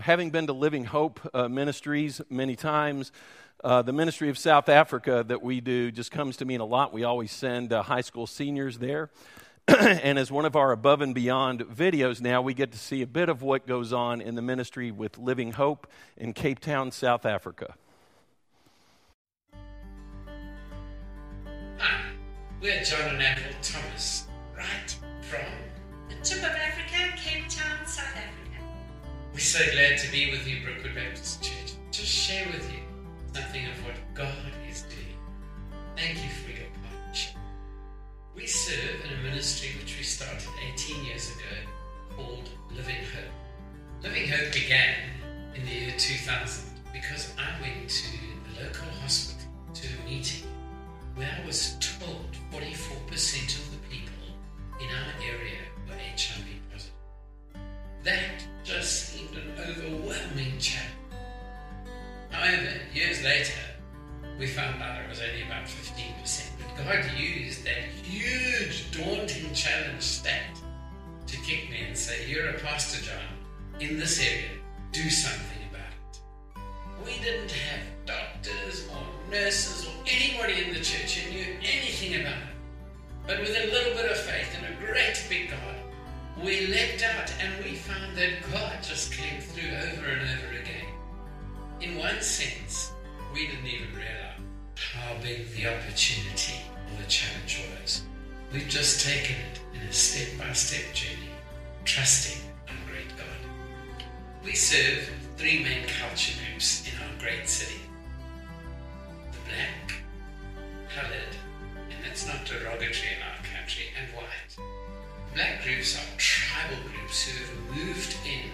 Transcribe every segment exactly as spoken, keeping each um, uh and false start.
Having been to Living Hope uh, Ministries many times, uh, the ministry of South Africa that we do just comes to mean a lot. We always send uh, high school seniors there. And as one of our above and beyond videos now, we get to see a bit of what goes on in the ministry with Living Hope in Cape Town, South Africa. Hi, we're John and Ethel Thomas, right from the tip of Africa, Cape Town, South Africa. We're so glad to be with you, Brookwood Baptist Church, to share with you something of what God is doing. Thank you for your partnership. We serve in a ministry which we started eighteen years ago called Living Hope. Living Hope began in the year two thousand because I went to the local hospital to a meeting where I was told forty-four percent of the people in our area were H I V positive. That just seemed an overwhelming challenge. However, years later, we found out it was only about fifteen percent. But God used that huge, daunting challenge stat to kick me and say, "You're a pastor, John, in this area. Do something about it." We didn't have doctors or nurses or anybody in the church who knew anything about it. But with a little bit of faith and a great big God, we leapt out and we found that God just came through over and over again. In one sense, we didn't even realize how big the opportunity or the challenge was. We've just taken it in a step-by-step journey, trusting our great God. We serve three main culture groups in our great city. The black, coloured, and that's not derogatory in our country, and white. Black groups are tribal groups who have moved in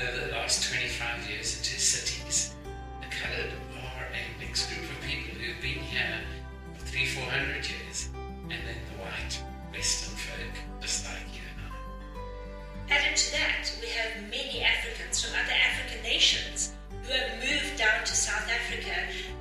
over the last twenty-five years into cities. The coloured are a mixed group of people who've been here for three, four hundred years, and then the white Western folk, just like you and I. Added to that, we have many Africans from other African nations who have moved down to South Africa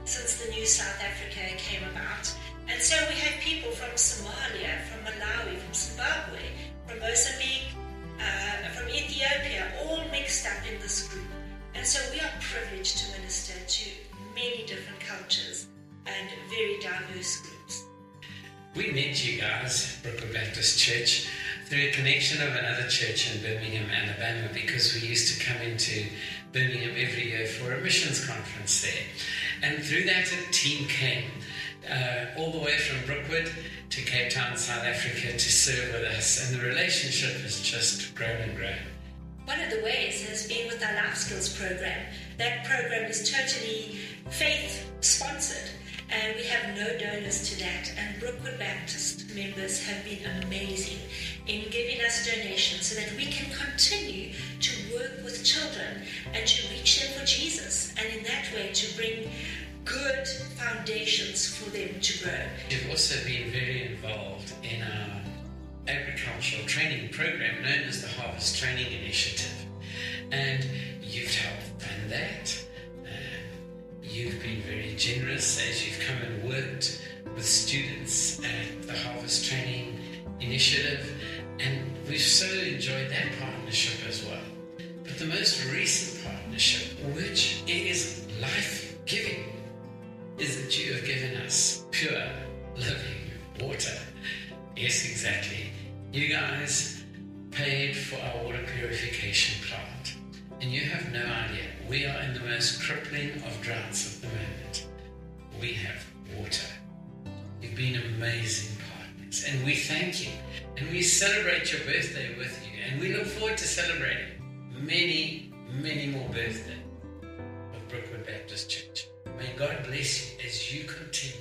since the new South Africa came about. And so we have people from Somalia, from Malawi, from Zimbabwe, from Mozambique, uh, from Ethiopia, all mixed up in this group. And so we are privileged to minister to many different cultures and very diverse groups. We met you guys at Brookwood Baptist Church through a connection of another church in Birmingham, Alabama, because we used to come into Birmingham every year for a missions conference there. And through that, a team came Uh, all the way from Brookwood to Cape Town, South Africa, to serve with us, and the relationship has just grown and grown. One of the ways has been with our Life Skills program. That program is totally faith-sponsored, and we have no donors to that, and Brookwood Baptist members have been amazing in giving us donations so that we can continue to work with children and to reach them for Jesus, and in that way to bring good foundations for them to grow. You've also been very involved in our agricultural training program known as the Harvest Training Initiative. And you've helped fund that. Uh, you've been very generous as you've come and worked with students at the Harvest Training Initiative. And we've so enjoyed that partnership as well. But the most recent partnership, which is life-giving, is that you have given us pure, living water. Yes, exactly. You guys paid for our water purification plant. And you have no idea, we are in the most crippling of droughts at the moment. We have water. You've been amazing partners. And we thank you. And we celebrate your birthday with you. And we look forward to celebrating many, many more birthdays of Brookwood Baptist Church. May God bless you as you continue,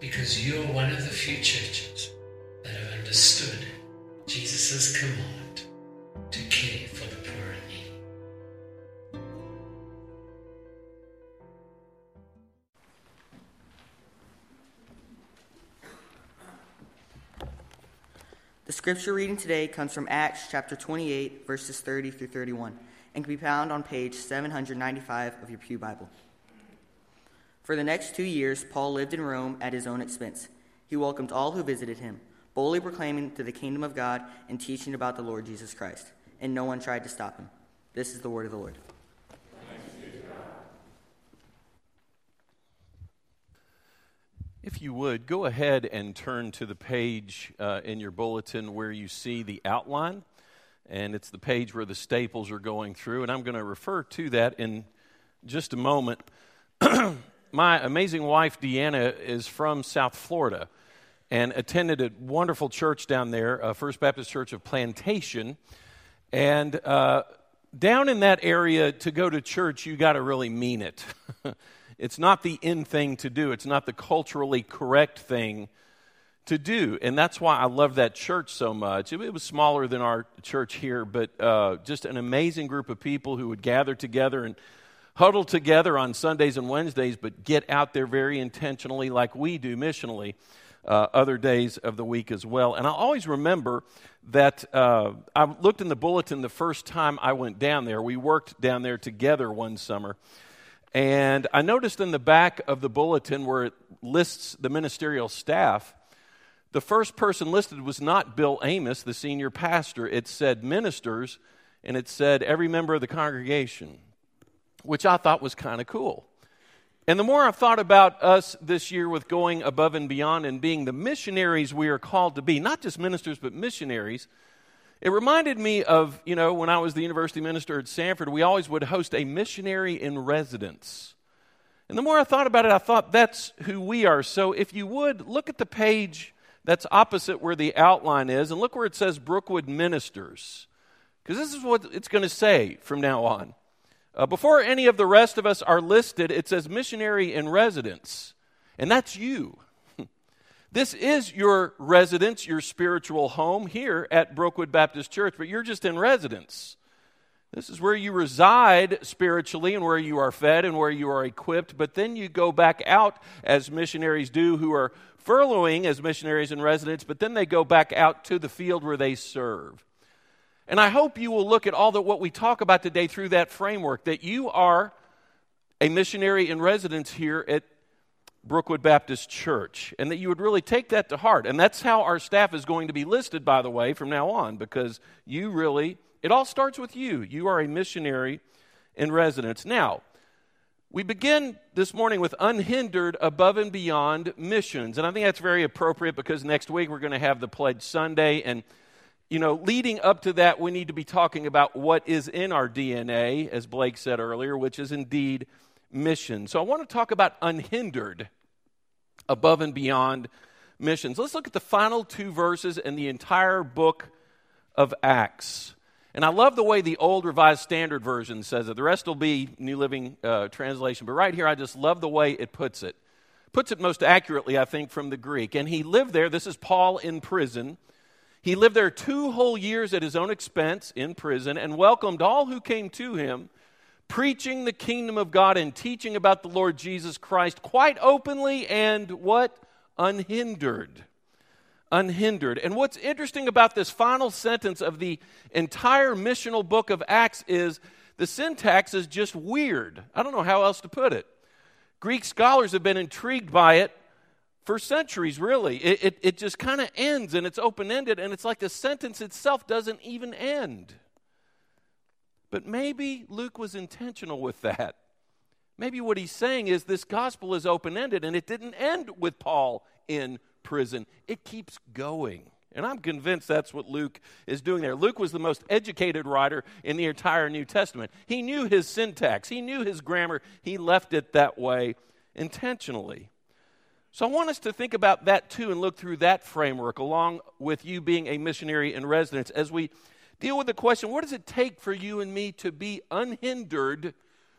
because you're one of the few churches that have understood Jesus' command to care for the poor and needy. The scripture reading today comes from Acts chapter twenty-eight, verses thirty through thirty-one, and can be found on page seven ninety-five of your Pew Bible. For the next two years, Paul lived in Rome at his own expense. He welcomed all who visited him, boldly proclaiming to the kingdom of God and teaching about the Lord Jesus Christ. And no one tried to stop him. This is the word of the Lord. if you would, go ahead and turn to the page uh, in your bulletin where you see the outline, and it's the page where the staples are going through, and I'm going to refer to that in just a moment. My amazing wife, Deanna, is from South Florida and attended a wonderful church down there, uh, First Baptist Church of Plantation, and uh, down in that area, to go to church, you got to really mean it. It's not the in thing to do. It's not the culturally correct thing to do. And that's why I love that church so much. It, it was smaller than our church here, but uh, just an amazing group of people who would gather together and huddle together on Sundays and Wednesdays, but get out there very intentionally like we do missionally uh, other days of the week as well. And I always remember that uh, I looked in the bulletin the first time I went down there. We worked down there together one summer. And I noticed in the back of the bulletin where it lists the ministerial staff, the first person listed was not Bill Amos, the senior pastor. It said ministers, and it said every member of the congregation, which I thought was kind of cool. And the more I've thought about us this year with going above and beyond and being the missionaries we are called to be, not just ministers but missionaries, it reminded me of, you know, when I was the university minister at Sanford, we always would host a missionary in residence. And the more I thought about it, I thought that's who we are. So if you would, look at the page that's opposite where the outline is, and look where it says Brookwood Ministers, because this is what it's going to say from now on. Uh, before any of the rest of us are listed, it says missionary in residence, and that's you. This is your residence, your spiritual home here at Brookwood Baptist Church, but you're just in residence. This is where you reside spiritually and where you are fed and where you are equipped, but then you go back out as missionaries do who are furloughing as missionaries in residence, but then they go back out to the field where they serve. And I hope you will look at all that what we talk about today through that framework, that you are a missionary in residence here at Brookwood Baptist Church, and that you would really take that to heart. And that's how our staff is going to be listed, by the way, from now on, because you really, it all starts with you. You are a missionary in residence. Now, we begin this morning with unhindered above and beyond missions, and I think that's very appropriate because next week we're going to have the Pledge Sunday, and you know, leading up to that, we need to be talking about what is in our D N A, as Blake said earlier, which is indeed mission. So I want to talk about unhindered, above and beyond missions. Let's look at the final two verses in the entire book of Acts. And I love the way the Old Revised Standard Version says it. The rest will be New Living uh, Translation. But right here, I just love the way it puts it. Puts it most accurately, I think, from the Greek. And he lived there. This is Paul in prison. He lived there two whole years at his own expense in prison and welcomed all who came to him, preaching the kingdom of God and teaching about the Lord Jesus Christ quite openly and what? Unhindered. Unhindered. And what's interesting about this final sentence of the entire missional book of Acts is the syntax is just weird. I don't know how else to put it. Greek scholars have been intrigued by it for centuries, really. It, it, it just kind of ends, and it's open-ended, and it's like the sentence itself doesn't even end. But maybe Luke was intentional with that. Maybe what he's saying is this gospel is open-ended, and it didn't end with Paul in prison. It keeps going. And I'm convinced that's what Luke is doing there. Luke was the most educated writer in the entire New Testament. He knew his syntax. He knew his grammar. He left it that way intentionally. So I want us to think about that too and look through that framework along with you being a missionary in residence as we deal with the question, what does it take for you and me to be unhindered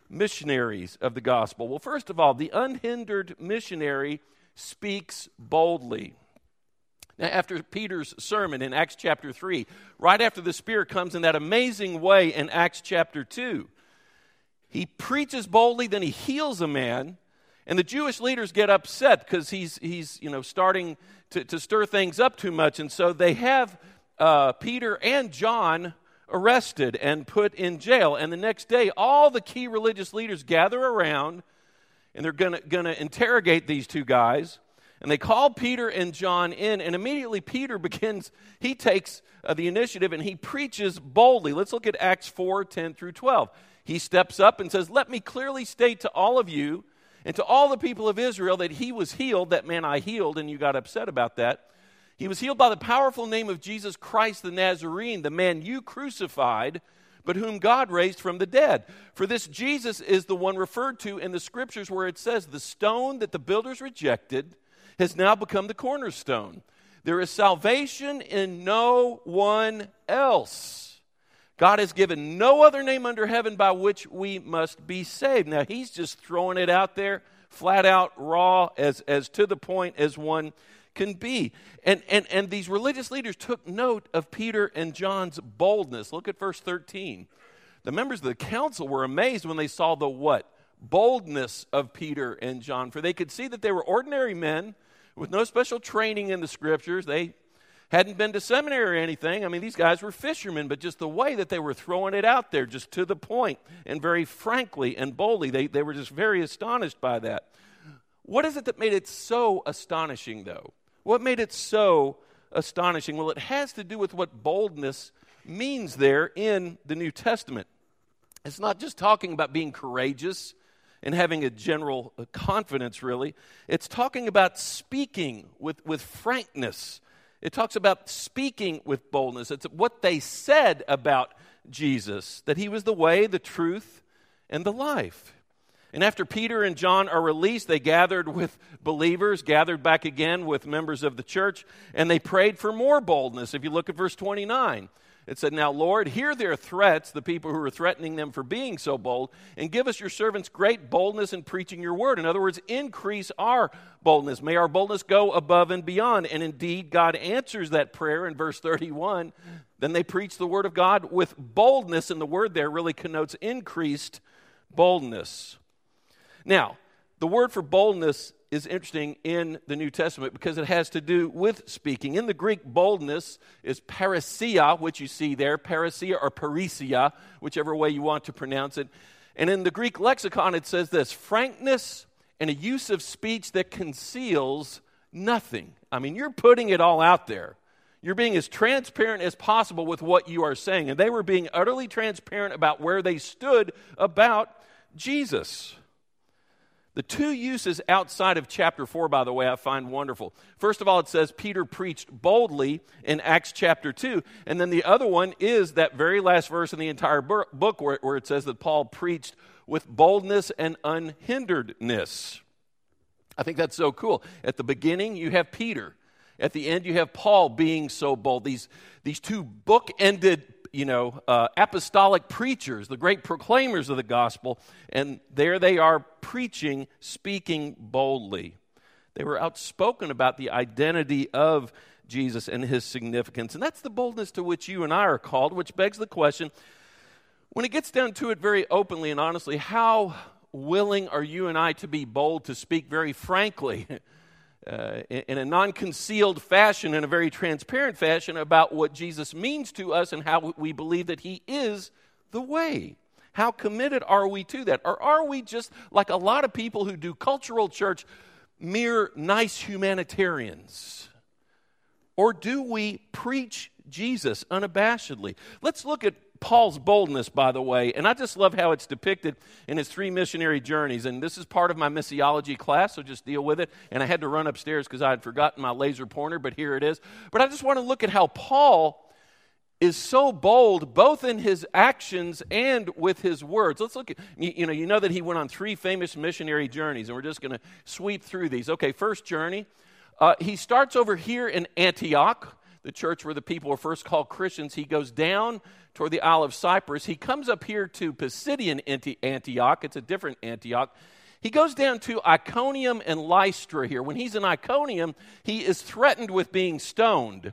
missionaries of the gospel? Well, first of all, the unhindered missionary speaks boldly. Now, after Peter's sermon in Acts chapter three, right after the Spirit comes in that amazing way in Acts chapter two, he preaches boldly, then he heals a man, and the Jewish leaders get upset because he's, he's you know, starting to, to stir things up too much, and so they have Uh, Peter and John arrested and put in jail. And the next day, all the key religious leaders gather around, and they're going to interrogate these two guys. And they call Peter and John in, and immediately Peter begins, he takes uh, the initiative, and he preaches boldly. Let's look at Acts four, ten through twelve. He steps up and says, "Let me clearly state to all of you And to all the people of Israel that he was healed, that man I healed, and you got upset about that. He was healed by the powerful name of Jesus Christ the Nazarene, the man you crucified, but whom God raised from the dead. For this Jesus is the one referred to in the scriptures where it says, the stone that the builders rejected has now become the cornerstone. There is salvation in no one else. God has given no other name under heaven by which we must be saved. Now, he's just throwing it out there, flat out, raw, as, as to the point as one can be. And, and, and these religious leaders took note of Peter and John's boldness. Look at verse thirteen. The members of the council were amazed when they saw the what? Boldness of Peter and John, for they could see that they were ordinary men with no special training in the scriptures. They hadn't been to seminary or anything. I mean, these guys were fishermen, but just the way that they were throwing it out there, just to the point and very frankly and boldly, they, they were just very astonished by that. What is it that made it so astonishing, though? What made it so astonishing? Well, it has to do with what boldness means there in the New Testament. It's not just talking about being courageous and having a general confidence, really. It's talking about speaking with, with frankness. It talks about speaking with boldness. It's what they said about Jesus, that he was the way, the truth, and the life. And after Peter and John are released, they gathered with believers, gathered back again with members of the church, and they prayed for more boldness. If you look at verse twenty-nine, it said, now, Lord, hear their threats, the people who are threatening them for being so bold, and give us your servants great boldness in preaching your word. In other words, increase our boldness. May our boldness go above and beyond. And indeed, God answers that prayer in verse thirty-one. Then they preach the word of God with boldness, and the word there really connotes increased boldness. Now, the word for boldness is interesting in the New Testament because it has to do with speaking. In the Greek, boldness is parousia, which you see there, parousia or parousia, whichever way you want to pronounce it. And in the Greek lexicon, it says this, frankness and a use of speech that conceals nothing. I mean, you're putting it all out there. You're being as transparent as possible with what you are saying. And they were being utterly transparent about where they stood about Jesus. The two uses outside of chapter four, by the way, I find wonderful. First of all, it says Peter preached boldly in Acts chapter two. And then the other one is that very last verse in the entire book where it says that Paul preached with boldness and unhinderedness. I think that's so cool. At the beginning, you have Peter. At the end, you have Paul being so bold. These, these two book-ended you know, uh, apostolic preachers, the great proclaimers of the gospel, and there they are preaching, speaking boldly. They were outspoken about the identity of Jesus and his significance, and that's the boldness to which you and I are called, which begs the question, when it gets down to it very openly and honestly, how willing are you and I to be bold, to speak very frankly, Uh, in a non-concealed fashion, in a very transparent fashion about what Jesus means to us and how we believe that he is the way? How committed are we to that? Or are we just like a lot of people who do cultural church, mere nice humanitarians? Or do we preach Jesus unabashedly? Let's look at Paul's boldness, by the way, and I just love how it's depicted in his three missionary journeys, and this is part of my missiology class, so just deal with it, and I had to run upstairs because I had forgotten my laser pointer, but here it is. But I just want to look at how Paul is so bold, both in his actions and with his words. Let's look at, you know, you know that he went on three famous missionary journeys, and we're just going to sweep through these. Okay, first journey, uh, he starts over here in Antioch, the church where the people were first called Christians. He goes down toward the Isle of Cyprus. He comes up here to Pisidian Antioch. It's a different Antioch. He goes down to Iconium and Lystra here. When he's in Iconium, he is threatened with being stoned.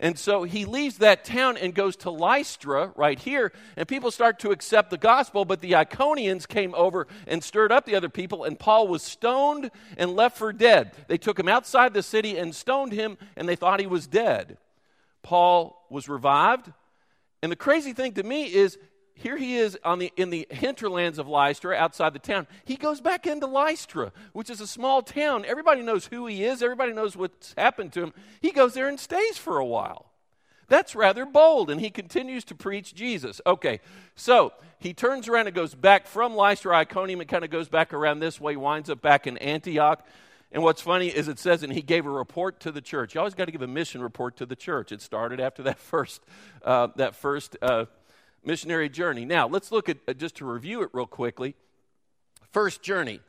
And so he leaves that town and goes to Lystra right here, and people start to accept the gospel, but the Iconians came over and stirred up the other people, and Paul was stoned and left for dead. They took him outside the city and stoned him, and they thought he was dead. Paul was revived, and the crazy thing to me is, here he is on the, in the hinterlands of Lystra, outside the town. He goes back into Lystra, which is a small town. Everybody knows who he is. Everybody knows what's happened to him. He goes there and stays for a while. That's rather bold, and he continues to preach Jesus. Okay, so he turns around and goes back from Lystra, Iconium, and kind of goes back around this way, winds up back in Antioch. And what's funny is it says, and he gave a report to the church. You always got to give a mission report to the church. It started after that first uh, that first uh, missionary journey. Now, let's look at, uh, just to review it real quickly, first journey.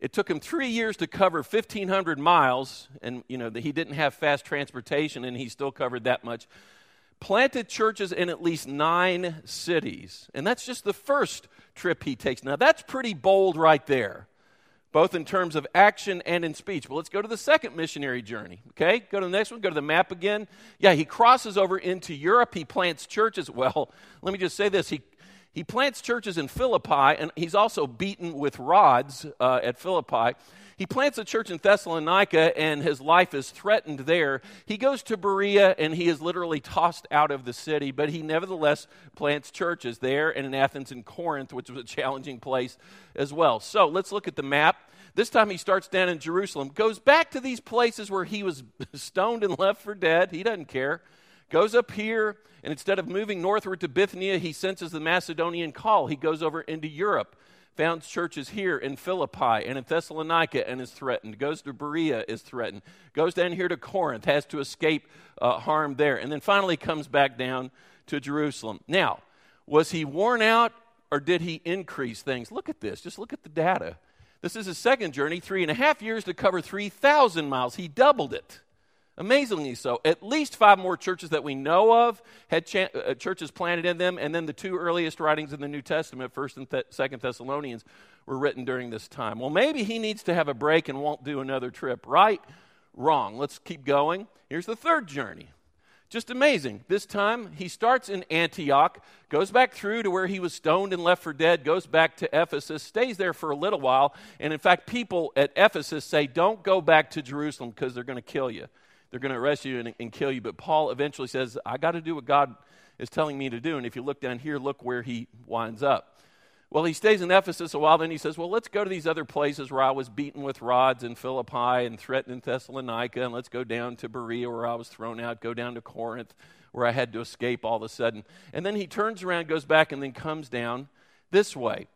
It took him three years to cover fifteen hundred miles, and you know he didn't have fast transportation, and he still covered that much. Planted churches in at least nine cities, and that's just the first trip he takes. Now, that's pretty bold right there, both in terms of action and in speech. Well, let's go to the second missionary journey, okay? Go to the next one, go to the map again. Yeah, he crosses over into Europe. He plants churches. Well, let me just say this. He He plants churches in Philippi, and he's also beaten with rods uh, at Philippi. He plants a church in Thessalonica, and his life is threatened there. He goes to Berea, and he is literally tossed out of the city, but he nevertheless plants churches there and in Athens and Corinth, which was a challenging place as well. So let's look at the map. This time he starts down in Jerusalem, goes back to these places where he was stoned and left for dead. He doesn't care. Goes up here, and instead of moving northward to Bithynia, he senses the Macedonian call. He goes over into Europe, founds churches here in Philippi and in Thessalonica and is threatened. Goes to Berea, is threatened. Goes down here to Corinth, has to escape uh, harm there. And then finally comes back down to Jerusalem. Now, was he worn out or did he increase things? Look at this. Just look at the data. This is his second journey, three and a half years to cover three thousand miles. He doubled it. Amazingly so. At least five more churches that we know of had cha- uh, churches planted in them, and then the two earliest writings in the New Testament, First and Th- Second Thessalonians, were written during this time. Well, maybe he needs to have a break and won't do another trip, right? Wrong. Let's keep going. Here's the third journey. Just amazing. This time, he starts in Antioch, goes back through to where he was stoned and left for dead, goes back to Ephesus, stays there for a little while, and in fact, people at Ephesus say, don't go back to Jerusalem because they're going to kill you. They're going to arrest you and, and kill you. But Paul eventually says, I got to do what God is telling me to do. And if you look down here, look where he winds up. Well, he stays in Ephesus a while. Then he says, well, let's go to these other places where I was beaten with rods in Philippi and threatened in Thessalonica. And let's go down to Berea where I was thrown out. Go down to Corinth where I had to escape all of a sudden. And then he turns around, goes back, and then comes down this way.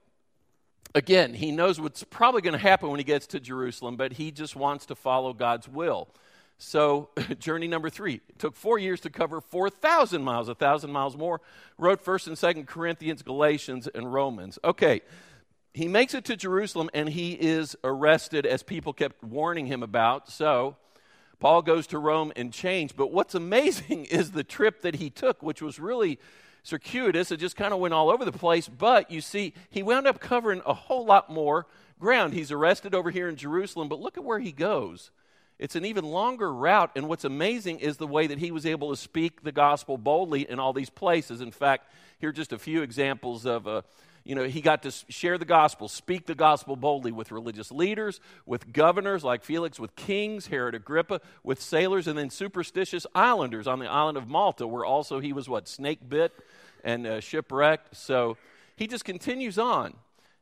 Again, he knows what's probably going to happen when he gets to Jerusalem, but he just wants to follow God's will. So journey number three, it took four years to cover four thousand miles, one thousand miles more, wrote First and Second Corinthians, Galatians, and Romans. Okay, he makes it to Jerusalem, and he is arrested, as people kept warning him about. So Paul goes to Rome and changed. But what's amazing is the trip that he took, which was really circuitous. It just kind of went all over the place. But you see, he wound up covering a whole lot more ground. He's arrested over here in Jerusalem, but look at where he goes. It's an even longer route, and what's amazing is the way that he was able to speak the gospel boldly in all these places. In fact, here are just a few examples of, uh, you know, he got to share the gospel, speak the gospel boldly with religious leaders, with governors like Felix, with kings, Herod Agrippa, with sailors, and then superstitious islanders on the island of Malta, where also he was, what, snake bit and uh, shipwrecked. So he just continues on,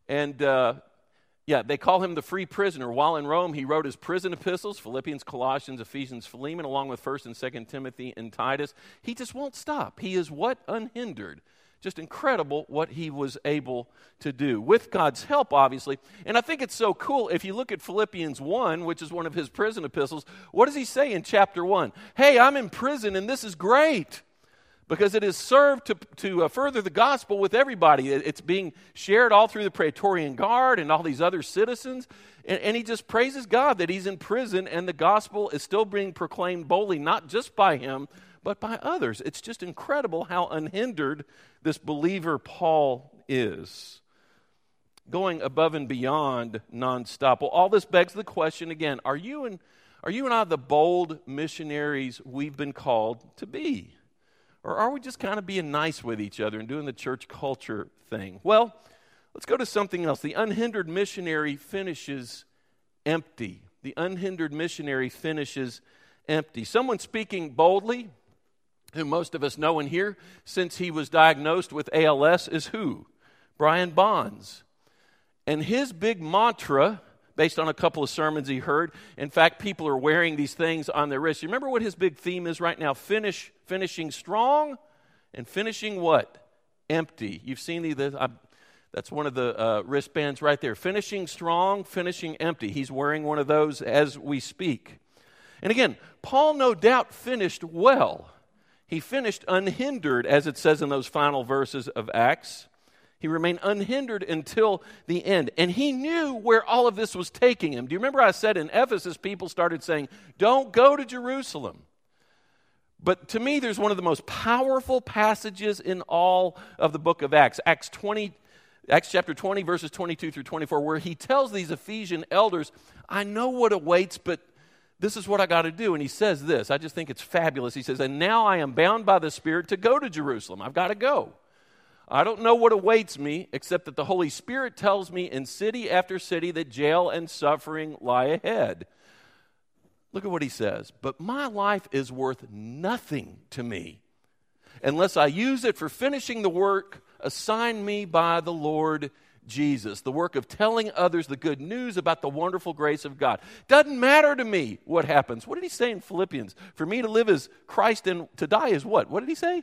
and uh Yeah, they call him the free prisoner. While in Rome, he wrote his prison epistles, Philippians, Colossians, Ephesians, Philemon, along with First and Second Timothy and Titus. He just won't stop. He is what? Unhindered. Just incredible what he was able to do, with God's help, obviously. And I think it's so cool, if you look at Philippians one, which is one of his prison epistles, what does he say in chapter one? Hey, I'm in prison, and this is great, because it is served to, to uh, further the gospel with everybody. It, it's being shared all through the Praetorian Guard and all these other citizens. And, and he just praises God that he's in prison and the gospel is still being proclaimed boldly, not just by him, but by others. It's just incredible how unhindered this believer Paul is, going above and beyond nonstop. Well, all this begs the question again, are you and, are you and I the bold missionaries we've been called to be? Or are we just kind of being nice with each other and doing the church culture thing? Well, let's go to something else. The unhindered missionary finishes empty. The unhindered missionary finishes empty. Someone speaking boldly, who most of us know and hear, since he was diagnosed with A L S, is who? Brian Bonds. And his big mantra based on a couple of sermons he heard. In fact, people are wearing these things on their wrists. You remember what his big theme is right now? Finish, finishing strong and finishing what? Empty. You've seen the, the I'm, that's one of the uh, wristbands right there. Finishing strong, finishing empty. He's wearing one of those as we speak. And again, Paul no doubt finished well. He finished unhindered, as it says in those final verses of Acts. He remained unhindered until the end. And he knew where all of this was taking him. Do you remember I said in Ephesus, people started saying, don't go to Jerusalem. But to me, there's one of the most powerful passages in all of the book of Acts. Acts twenty, Acts chapter twenty, verses twenty-two through twenty-four, where he tells these Ephesian elders, I know what awaits, but this is what I got to do. And he says this. I just think it's fabulous. He says, and now I am bound by the Spirit to go to Jerusalem. I've got to go. I don't know what awaits me, except that the Holy Spirit tells me in city after city that jail and suffering lie ahead. Look at what he says. But my life is worth nothing to me unless I use it for finishing the work assigned me by the Lord Jesus, the work of telling others the good news about the wonderful grace of God. Doesn't matter to me what happens. What did he say in Philippians? For me to live is Christ and to die is what? What did he say?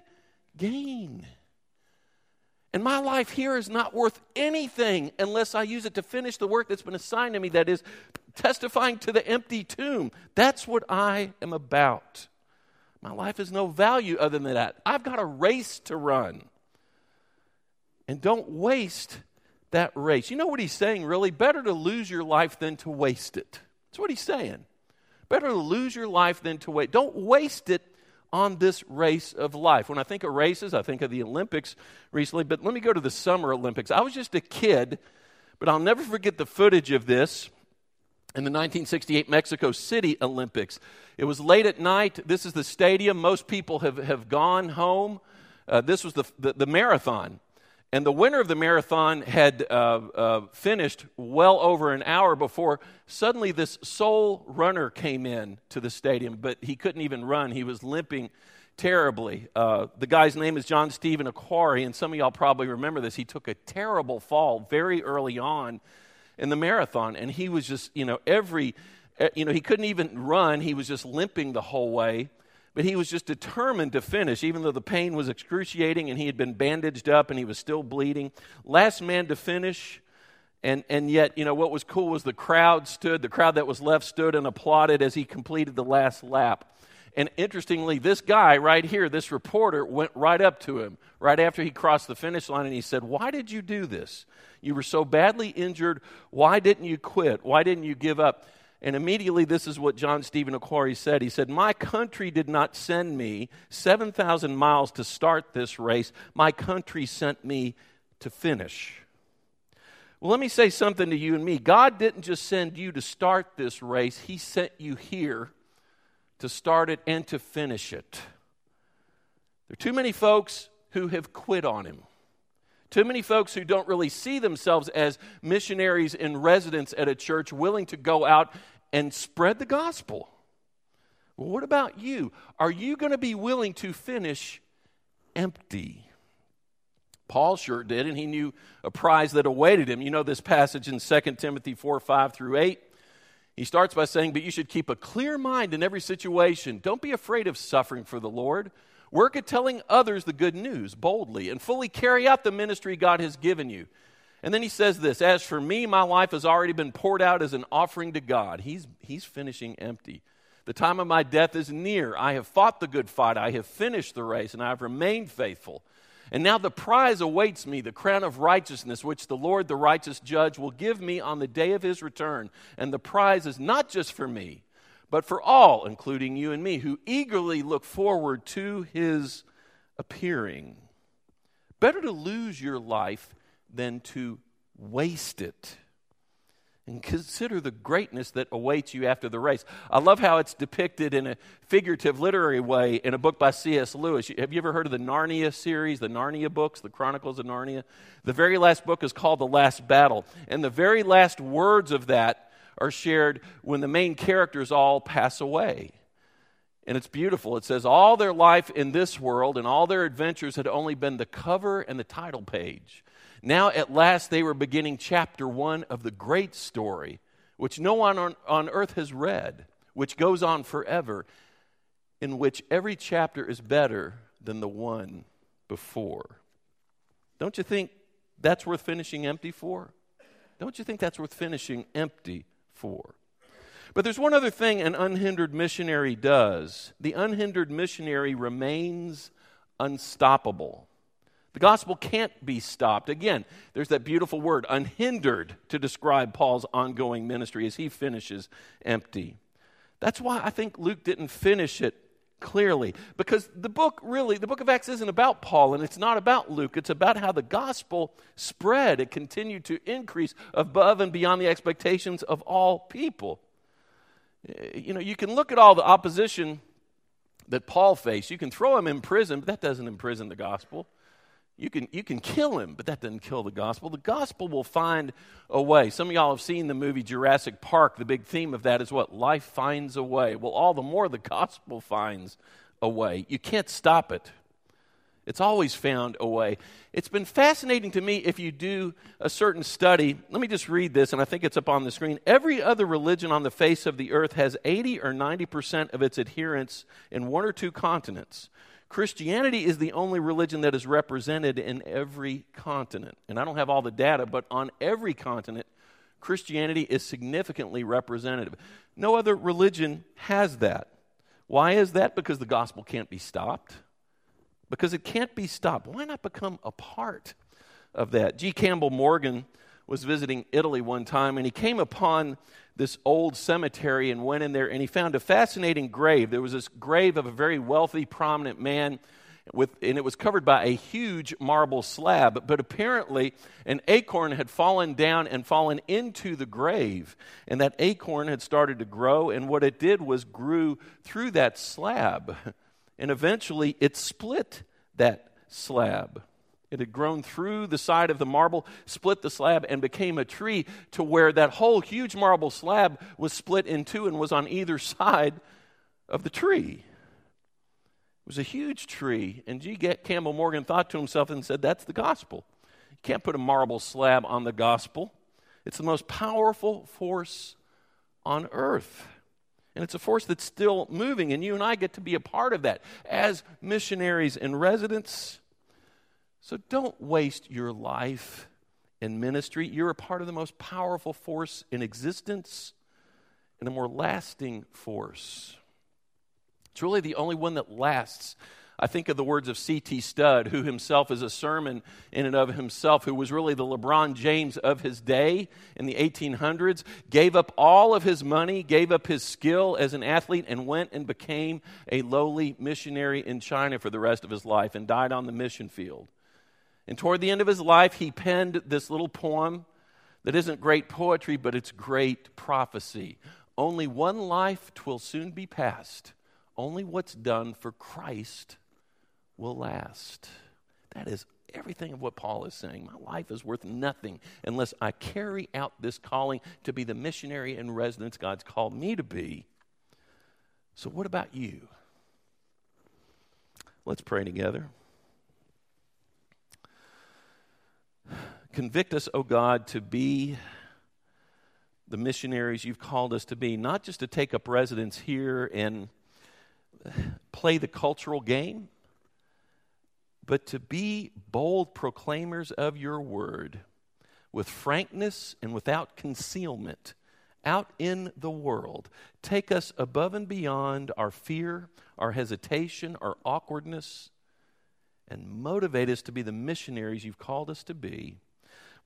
Gain. And my life here is not worth anything unless I use it to finish the work that's been assigned to me, that is, testifying to the empty tomb. That's what I am about. My life is no value other than that. I've got a race to run. And don't waste that race. You know what he's saying, really? Better to lose your life than to waste it. That's what he's saying. Better to lose your life than to waste. Don't waste it on this race of life. When I think of races, I think of the Olympics recently, but let me go to the Summer Olympics. I was just a kid, but I'll never forget the footage of this in the nineteen sixty-eight Mexico City Olympics. It was late at night. This is the stadium. Most people have, have gone home. Uh, this was the, the, the marathon. And the winner of the marathon had uh, uh, finished well over an hour before. Suddenly this sole runner came in to the stadium, but he couldn't even run. He was limping terribly. Uh, the guy's name is John Stephen Akwari, and some of y'all probably remember this. He took a terrible fall very early on in the marathon, and he was just, you know, every, you know, he couldn't even run. He was just limping the whole way. But he was just determined to finish, even though the pain was excruciating and he had been bandaged up and he was still bleeding. Last man to finish. And and yet, you know, what was cool was the crowd stood, the crowd that was left stood and applauded as he completed the last lap. And interestingly, this guy right here, this reporter, went right up to him right after he crossed the finish line and he said, why did you do this? You were so badly injured. Why didn't you quit? Why didn't you give up? And immediately, this is what John Stephen Akwari said. He said, my country did not send me seven thousand miles to start this race. My country sent me to finish. Well, let me say something to you and me. God didn't just send you to start this race. He sent you here to start it and to finish it. There are too many folks who have quit on him. Too many folks who don't really see themselves as missionaries in residence at a church willing to go out and spread the gospel. Well, what about you? Are you going to be willing to finish empty? Paul sure did, and he knew a prize that awaited him. You know this passage in Second Timothy four, five through eight. He starts by saying, but you should keep a clear mind in every situation. Don't be afraid of suffering for the Lord. Work at telling others the good news boldly and fully carry out the ministry God has given you. And then he says this, as for me, my life has already been poured out as an offering to God. He's, he's finishing empty. The time of my death is near. I have fought the good fight. I have finished the race and I have remained faithful. And now the prize awaits me, the crown of righteousness, which the Lord, the righteous judge, will give me on the day of his return. And the prize is not just for me, but for all, including you and me, who eagerly look forward to his appearing. Better to lose your life than to waste it. And consider the greatness that awaits you after the race. I love how it's depicted in a figurative literary way in a book by C S. Lewis. Have you ever heard of the Narnia series, the Narnia books, the Chronicles of Narnia? The very last book is called The Last Battle. And the very last words of that are shared when the main characters all pass away. And it's beautiful. It says all their life in this world and all their adventures had only been the cover and the title page. Now at last they were beginning chapter one of the great story, which no one on, on earth has read, which goes on forever, in which every chapter is better than the one before. Don't you think that's worth finishing empty for? Don't you think that's worth finishing empty for? But there's one other thing an unhindered missionary does. The unhindered missionary remains unstoppable. The gospel can't be stopped. Again, there's that beautiful word, unhindered, to describe Paul's ongoing ministry as he finishes empty. That's why I think Luke didn't finish it clearly, because the book really, the book of Acts isn't about Paul, and it's not about Luke. It's about how the gospel spread. It continued to increase above and beyond the expectations of all people. You know, you can look at all the opposition that Paul faced. You can throw him in prison, but that doesn't imprison the gospel. You can you can kill him, but that doesn't kill the gospel. The gospel will find a way. Some of y'all have seen the movie Jurassic Park. The big theme of that is what? Life finds a way. Well, all the more the gospel finds a way. You can't stop it. It's always found a way. It's been fascinating to me if you do a certain study. Let me just read this, and I think it's up on the screen. Every other religion on the face of the earth has eighty or ninety percent of its adherents in one or two continents. Christianity is the only religion that is represented in every continent. And I don't have all the data, but on every continent, Christianity is significantly representative. No other religion has that. Why is that? Because the gospel can't be stopped. Because it can't be stopped. Why not become a part of that? G. Campbell Morgan was visiting Italy one time, and he came upon this old cemetery and went in there, and he found a fascinating grave. There was this grave of a very wealthy, prominent man, with, and it was covered by a huge marble slab, but apparently an acorn had fallen down and fallen into the grave, and that acorn had started to grow, and what it did was grew through that slab, and eventually it split that slab. It had grown through the side of the marble, split the slab, and became a tree to where that whole huge marble slab was split in two and was on either side of the tree. It was a huge tree, and G. Campbell Morgan thought to himself and said, that's the gospel. You can't put a marble slab on the gospel. It's the most powerful force on earth. And it's a force that's still moving, and you and I get to be a part of that as missionaries and residents. So don't waste your life in ministry. You're a part of the most powerful force in existence and a more lasting force. It's really the only one that lasts. I think of the words of C T Studd, who himself is a sermon in and of himself, who was really the LeBron James of his day in the eighteen hundreds, gave up all of his money, gave up his skill as an athlete, and went and became a lowly missionary in China for the rest of his life and died on the mission field. And toward the end of his life, he penned this little poem that isn't great poetry, but it's great prophecy. Only one life 'twill soon be past. Only what's done for Christ will last. That is everything of what Paul is saying. My life is worth nothing unless I carry out this calling to be the missionary in residence God's called me to be. So what about you? Let's pray together. Convict us, O God, to be the missionaries you've called us to be, not just to take up residence here and play the cultural game, but to be bold proclaimers of your word with frankness and without concealment out in the world. Take us above and beyond our fear, our hesitation, our awkwardness, and motivate us to be the missionaries you've called us to be.